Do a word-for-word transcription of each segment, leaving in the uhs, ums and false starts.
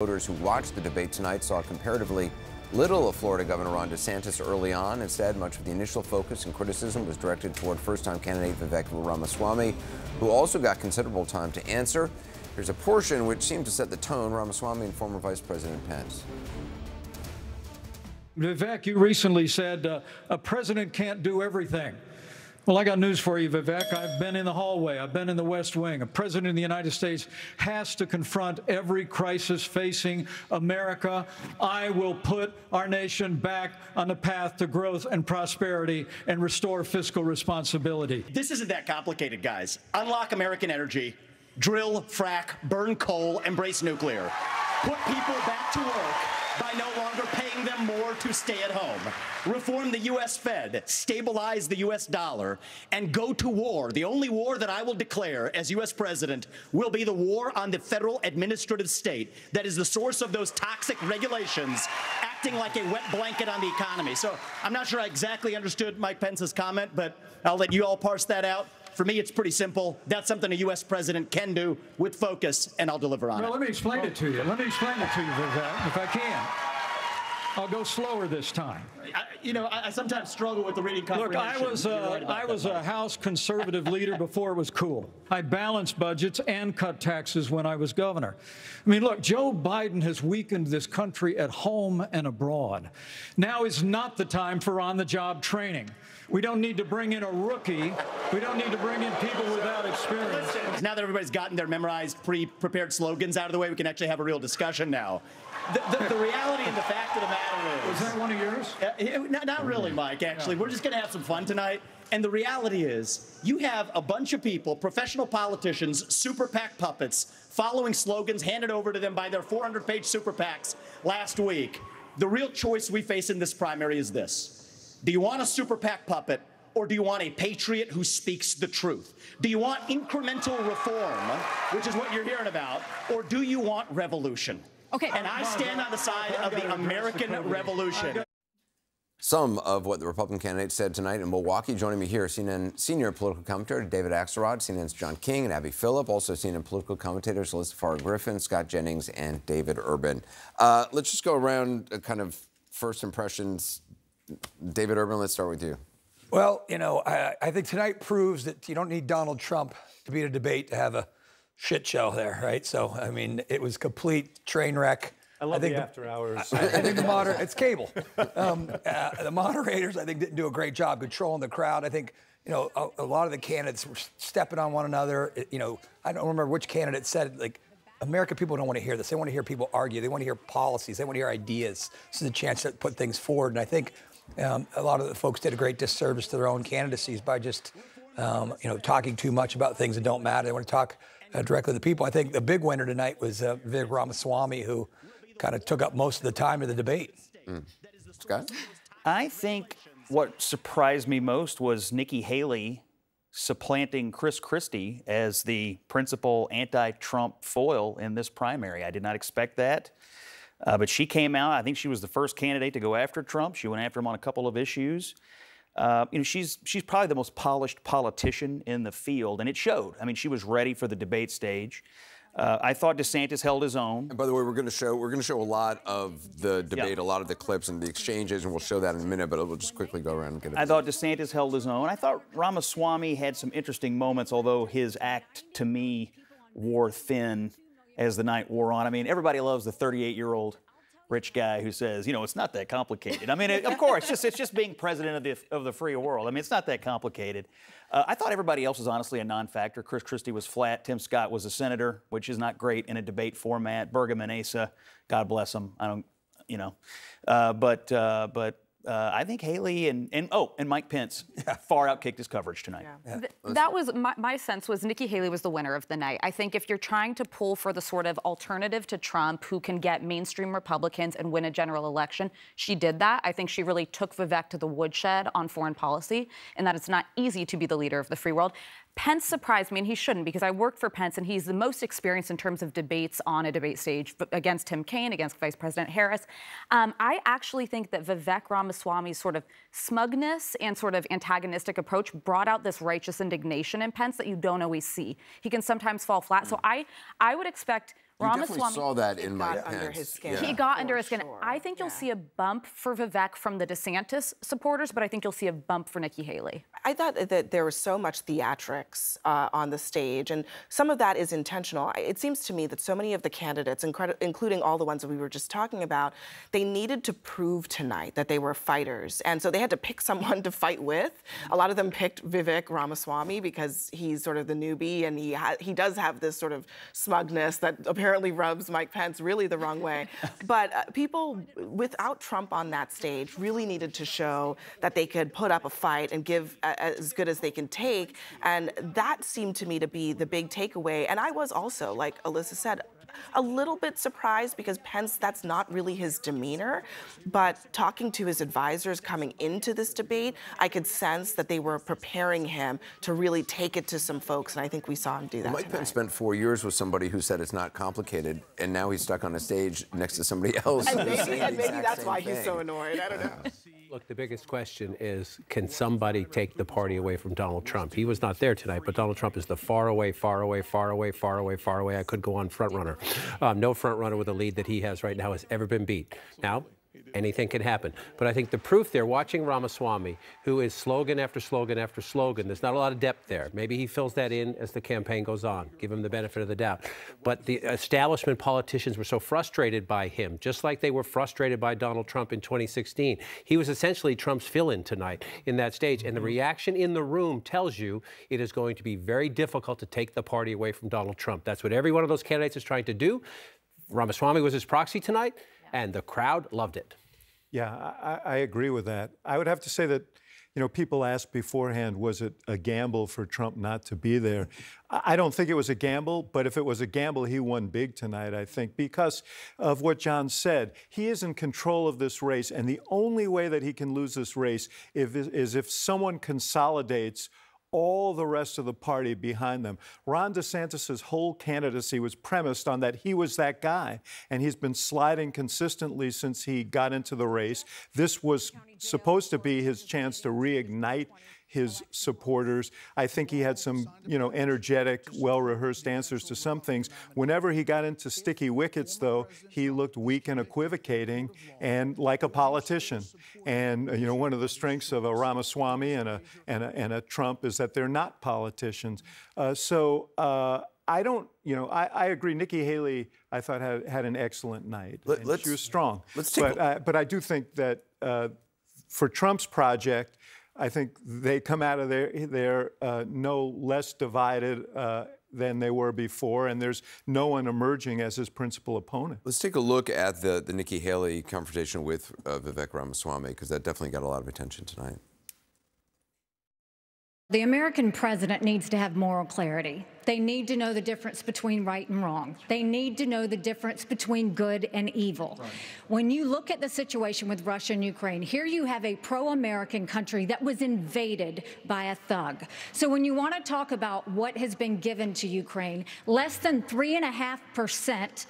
Voters who watched the debate tonight saw comparatively little of Florida Governor Ron DeSantis early on. Instead, much of the initial focus and criticism was directed toward first-time candidate Vivek Ramaswamy, who also got considerable time to answer. There's a portion which seemed to set the tone: Ramaswamy and former Vice President Pence. Vivek, you recently said uh, a president can't do everything. Well, I got news for you, Vivek. I've been in the hallway. I've been in the West Wing. A president of the United States has to confront every crisis facing America. I will put our nation back on the path to growth and prosperity and restore fiscal responsibility. This isn't that complicated, guys. Unlock American energy, drill, frack, burn coal, embrace nuclear. Put people back to work by no longer paying them more to stay at home. Reform the U S Fed, stabilize the U S dollar, and go to war. The only war that I will declare as U S president will be the war on the federal administrative state that is the source of those toxic regulations acting like a wet blanket on the economy. So I'm not sure I exactly understood Mike Pence's comment, but I'll let you all parse that out. For me, it's pretty simple. That's something a U S president can do with focus, and I'll deliver on well, it. Let me explain it to you. Let me explain it to you, Vivek, if I can. I'll go slower this time. I, you know, I, I sometimes struggle with the reading comprehension. Look, I was, uh, right I was a House conservative leader before it was cool. I balanced budgets and cut taxes when I was governor. I mean, look, Joe Biden has weakened this country at home and abroad. Now is not the time for on-the-job training. We don't need to bring in a rookie. We don't need to bring in people without experience. Now that everybody's gotten their memorized, pre-prepared slogans out of the way, we can actually have a real discussion now. The, the, the reality and the fact of the matter is... Was that one of yours? Uh, it, not, not really, Mike, actually. Yeah. We're just going to have some fun tonight. And the reality is you have a bunch of people, professional politicians, super PAC puppets, following slogans handed over to them by their four hundred page super PACs last week. The real choice we face in this primary is this. Do you want a super PAC puppet, or do you want a patriot who speaks the truth? Do you want incremental reform, which is what you're hearing about, or do you want revolution? Okay. And I stand on the side of the American Revolution. Some of what the Republican candidate said tonight in Milwaukee. Joining me here, C N N senior political commentator David Axelrod, C N N's John King and Abby Phillip, also C N N political commentators Alyssa Farah Griffin, Scott Jennings, and David Urban. Uh, let's just go around uh, kind of first impressions. David Urban, let's start with you. Well, you know, I, I think tonight proves that you don't need Donald Trump to be in a debate to have a shit show there, right? So, I mean, it was complete train wreck. I love I think the after the, hours. I, I think the moderator, it's cable. Um, uh, the moderators, I think, didn't do a great job controlling the crowd. I think, you know, a, a lot of the candidates were stepping on one another. It, you know, I don't remember which candidate said, like, American people don't want to hear this. They want to hear people argue. They want to hear policies. They want to hear ideas. This is a chance to put things forward, and I think... Um, a lot of the folks did a great disservice to their own candidacies by just, um, you know, talking too much about things that don't matter. They want to talk uh, directly to the people. I think the big winner tonight was uh, Vivek Ramaswamy, who kind of took up most of the time of the debate. Mm. Scott? I think what surprised me most was Nikki Haley supplanting Chris Christie as the principal anti-Trump foil in this primary. I did not expect that. Uh, but she came out. I think she was the first candidate to go after Trump. She went after him on a couple of issues. Uh, you know, she's she's probably the most polished politician in the field, and it showed. I mean, she was ready for the debate stage. Uh, I thought DeSantis held his own. And by the way, we're going to show we're going to show a lot of the debate, yeah. a lot of the clips and the exchanges, and we'll show that in a minute. But we'll just quickly go around and get it. I thought DeSantis held his own. I thought Ramaswamy had some interesting moments, although his act to me wore thin as the night wore on. I mean, everybody loves the thirty-eight-year-old rich guy who says, you know, it's not that complicated. I mean, it, of course, it's just, it's just being president of the, of the free world. I mean, it's not that complicated. Uh, I thought everybody else was honestly a non-factor. Chris Christie was flat. Tim Scott was a senator, which is not great in a debate format. Burgum and Asa, God bless them. I don't, you know. Uh, but uh, but uh, I think Haley and, and, oh, and Mike Pence far outkicked his coverage tonight. Yeah. Yeah. Th that was, my, my sense was Nikki Haley was the winner of the night. I think if you're trying to pull for the sort of alternative to Trump who can get mainstream Republicans and win a general election, she did that. I think she really took Vivek to the woodshed on foreign policy, and that it's not easy to be the leader of the free world. Pence surprised me, and he shouldn't, because I worked for Pence, and he's the most experienced in terms of debates on a debate stage against Tim Kaine, against Vice President Harris. Um, I actually think that Vivek Ramaswamy's sort of smugness and sort of antagonistic approach brought out this righteous indignation in Pence that you don't always see. He can sometimes fall flat. Mm. So I, I would expect Ramaswamy saw that in Mike Pence. Under his skin. Yeah. He got for under his skin. Sure. I think you'll yeah. see a bump for Vivek from the DeSantis supporters, but I think you'll see a bump for Nikki Haley. I thought that there was so much theatrics uh, on the stage, and some of that is intentional. It seems to me that so many of the candidates, including all the ones that we were just talking about, they needed to prove tonight that they were fighters, and so they had to pick someone to fight with. A lot of them picked Vivek Ramaswamy because he's sort of the newbie, and he ha he does have this sort of smugness that apparently rubs Mike Pence really the wrong way. But uh, people without Trump on that stage really needed to show that they could put up a fight and give a as good as they can take, and that seemed to me to be the big takeaway. And I was also, like Alyssa said, a little bit surprised because Pence, that's not really his demeanor, but talking to his advisors coming into this debate, I could sense that they were preparing him to really take it to some folks, and I think we saw him do that. Well, Mike Pence spent four years with somebody who said it's not complicated, and now he's stuck on a stage next to somebody else. And maybe, and maybe that's why thing. he's so annoyed. I don't know. Uh, Look, the biggest question is, can somebody take the party away from Donald Trump? He was not there tonight, but Donald Trump is the far away, far away, far away, far away, far away. I could go on front runner. Um, no front runner with a lead that he has right now has ever been beat. Now, anything can happen. But I think the proof there, watching Ramaswamy, who is slogan after slogan after slogan, there's not a lot of depth there. Maybe he fills that in as the campaign goes on. Give him the benefit of the doubt. But the establishment politicians were so frustrated by him, just like they were frustrated by Donald Trump in twenty sixteen. He was essentially Trump's fill-in tonight in that stage. And the reaction in the room tells you it is going to be very difficult to take the party away from Donald Trump. That's what every one of those candidates is trying to do. Ramaswamy was his proxy tonight. And the crowd loved it. Yeah, I, I agree with that. I would have to say that, you know, people asked beforehand, was it a gamble for Trump not to be there? I don't think it was a gamble, but if it was a gamble, he won big tonight, I think, because of what John said. He is in control of this race, and the only way that he can lose this race if, is if someone consolidates all the rest of the party behind them. Ron DeSantis' whole candidacy was premised on that he was that guy, and he's been sliding consistently since he got into the race. This was supposed to be his chance to reignite his supporters. I think he had some, you know, energetic, well-rehearsed answers to some things. Whenever he got into sticky wickets, though, he looked weak and equivocating and like a politician. And, you know, one of the strengths of a Ramaswamy and a, and a, and a Trump is that they're not politicians. Uh, so uh, I don't, you know, I, I agree. Nikki Haley, I thought, had, had an excellent night. Let, and she was strong. Let's take but, uh, but I do think that uh, for Trump's project, I think they come out of there, they're uh, no less divided uh, than they were before, and there's no one emerging as his principal opponent. Let's take a look at the, the Nikki Haley confrontation with uh, Vivek Ramaswamy, because that definitely got a lot of attention tonight. The American president needs to have moral clarity. They need to know the difference between right and wrong. They need to know the difference between good and evil. Right. When you look at the situation with Russia and Ukraine, here you have a pro-American country that was invaded by a thug. So when you want to talk about what has been given to Ukraine, less than three and a half percent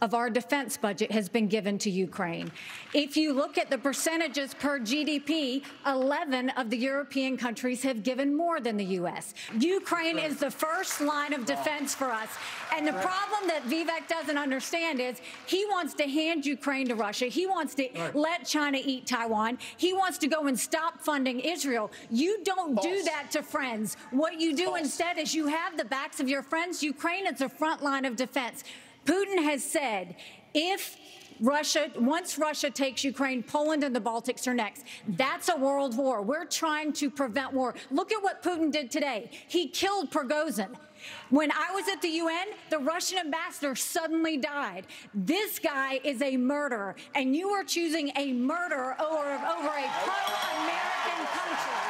of our defense budget has been given to Ukraine. If you look at the percentages per G D P, eleven of the European countries have given more than the U S. Ukraine is the first line of defense for us. And the problem that Vivek doesn't understand is he wants to hand Ukraine to Russia. He wants to right. let China eat Taiwan. He wants to go and stop funding Israel. You don't False. do that to friends. What you do False. instead is you have the backs of your friends. Ukraine is the front line of defense. Putin has said, if Russia, once Russia takes Ukraine, Poland and the Baltics are next. That's a world war. We're trying to prevent war. Look at what Putin did today. He killed Prigozhin. When I was at the U N, the Russian ambassador suddenly died. This guy is a murderer, and you are choosing a murderer over, over a pro-American country.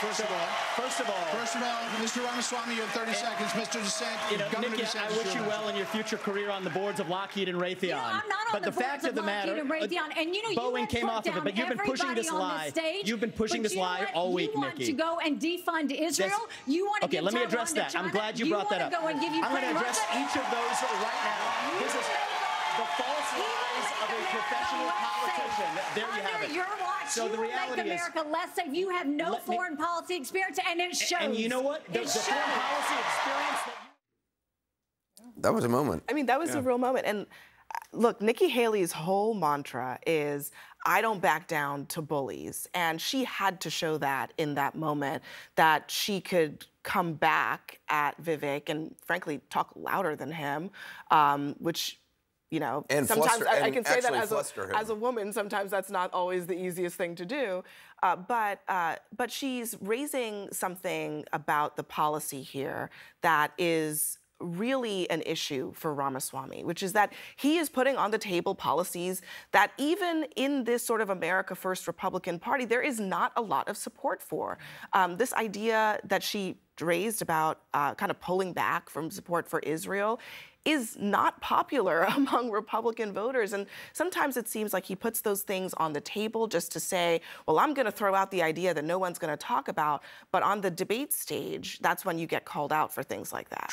First of all, first of all, first of all, Mister Ramaswamy, you have thirty seconds. Mister DeSantis, you know, Governor Nikki, DeSantis, I wish you well in your future career on the boards of Lockheed and Raytheon. You know, I'm not on but the, the fact of the matter, and Raytheon, and you know, Boeing you came off of it, but you've been pushing this lie. Stage, you've been pushing this lie want, all week, Nikki. You want Nikki. to go and defund Israel. That's, you want to okay, let me address that. China. I'm glad you, you brought that up. Go and give you I'm going to address Russia. each of those right now. This is the false lies of a professional politician. There you have it. So you the reality make America is, less safe. You have no foreign me, policy experience, and it shows. And you know what? The, the shows. foreign policy experience. That That was a moment. I mean, that was yeah. a real moment. And look, Nikki Haley's whole mantra is, I don't back down to bullies. And she had to show that in that moment, that she could come back at Vivek and, frankly, talk louder than him, um, which... You know, and sometimes fluster, I, I can say that as a, as a woman, sometimes that's not always the easiest thing to do. Uh, but, uh, but she's raising something about the policy here that is really an issue for Ramaswamy, which is that he is putting on the table policies that even in this sort of America First Republican Party, there is not a lot of support for. Um, this idea that she raised about uh, kind of pulling back from support for Israel is not popular among Republican voters. And sometimes it seems like he puts those things on the table just to say, well, I'm going to throw out the idea that no one's going to talk about. But on the debate stage, that's when you get called out for things like that.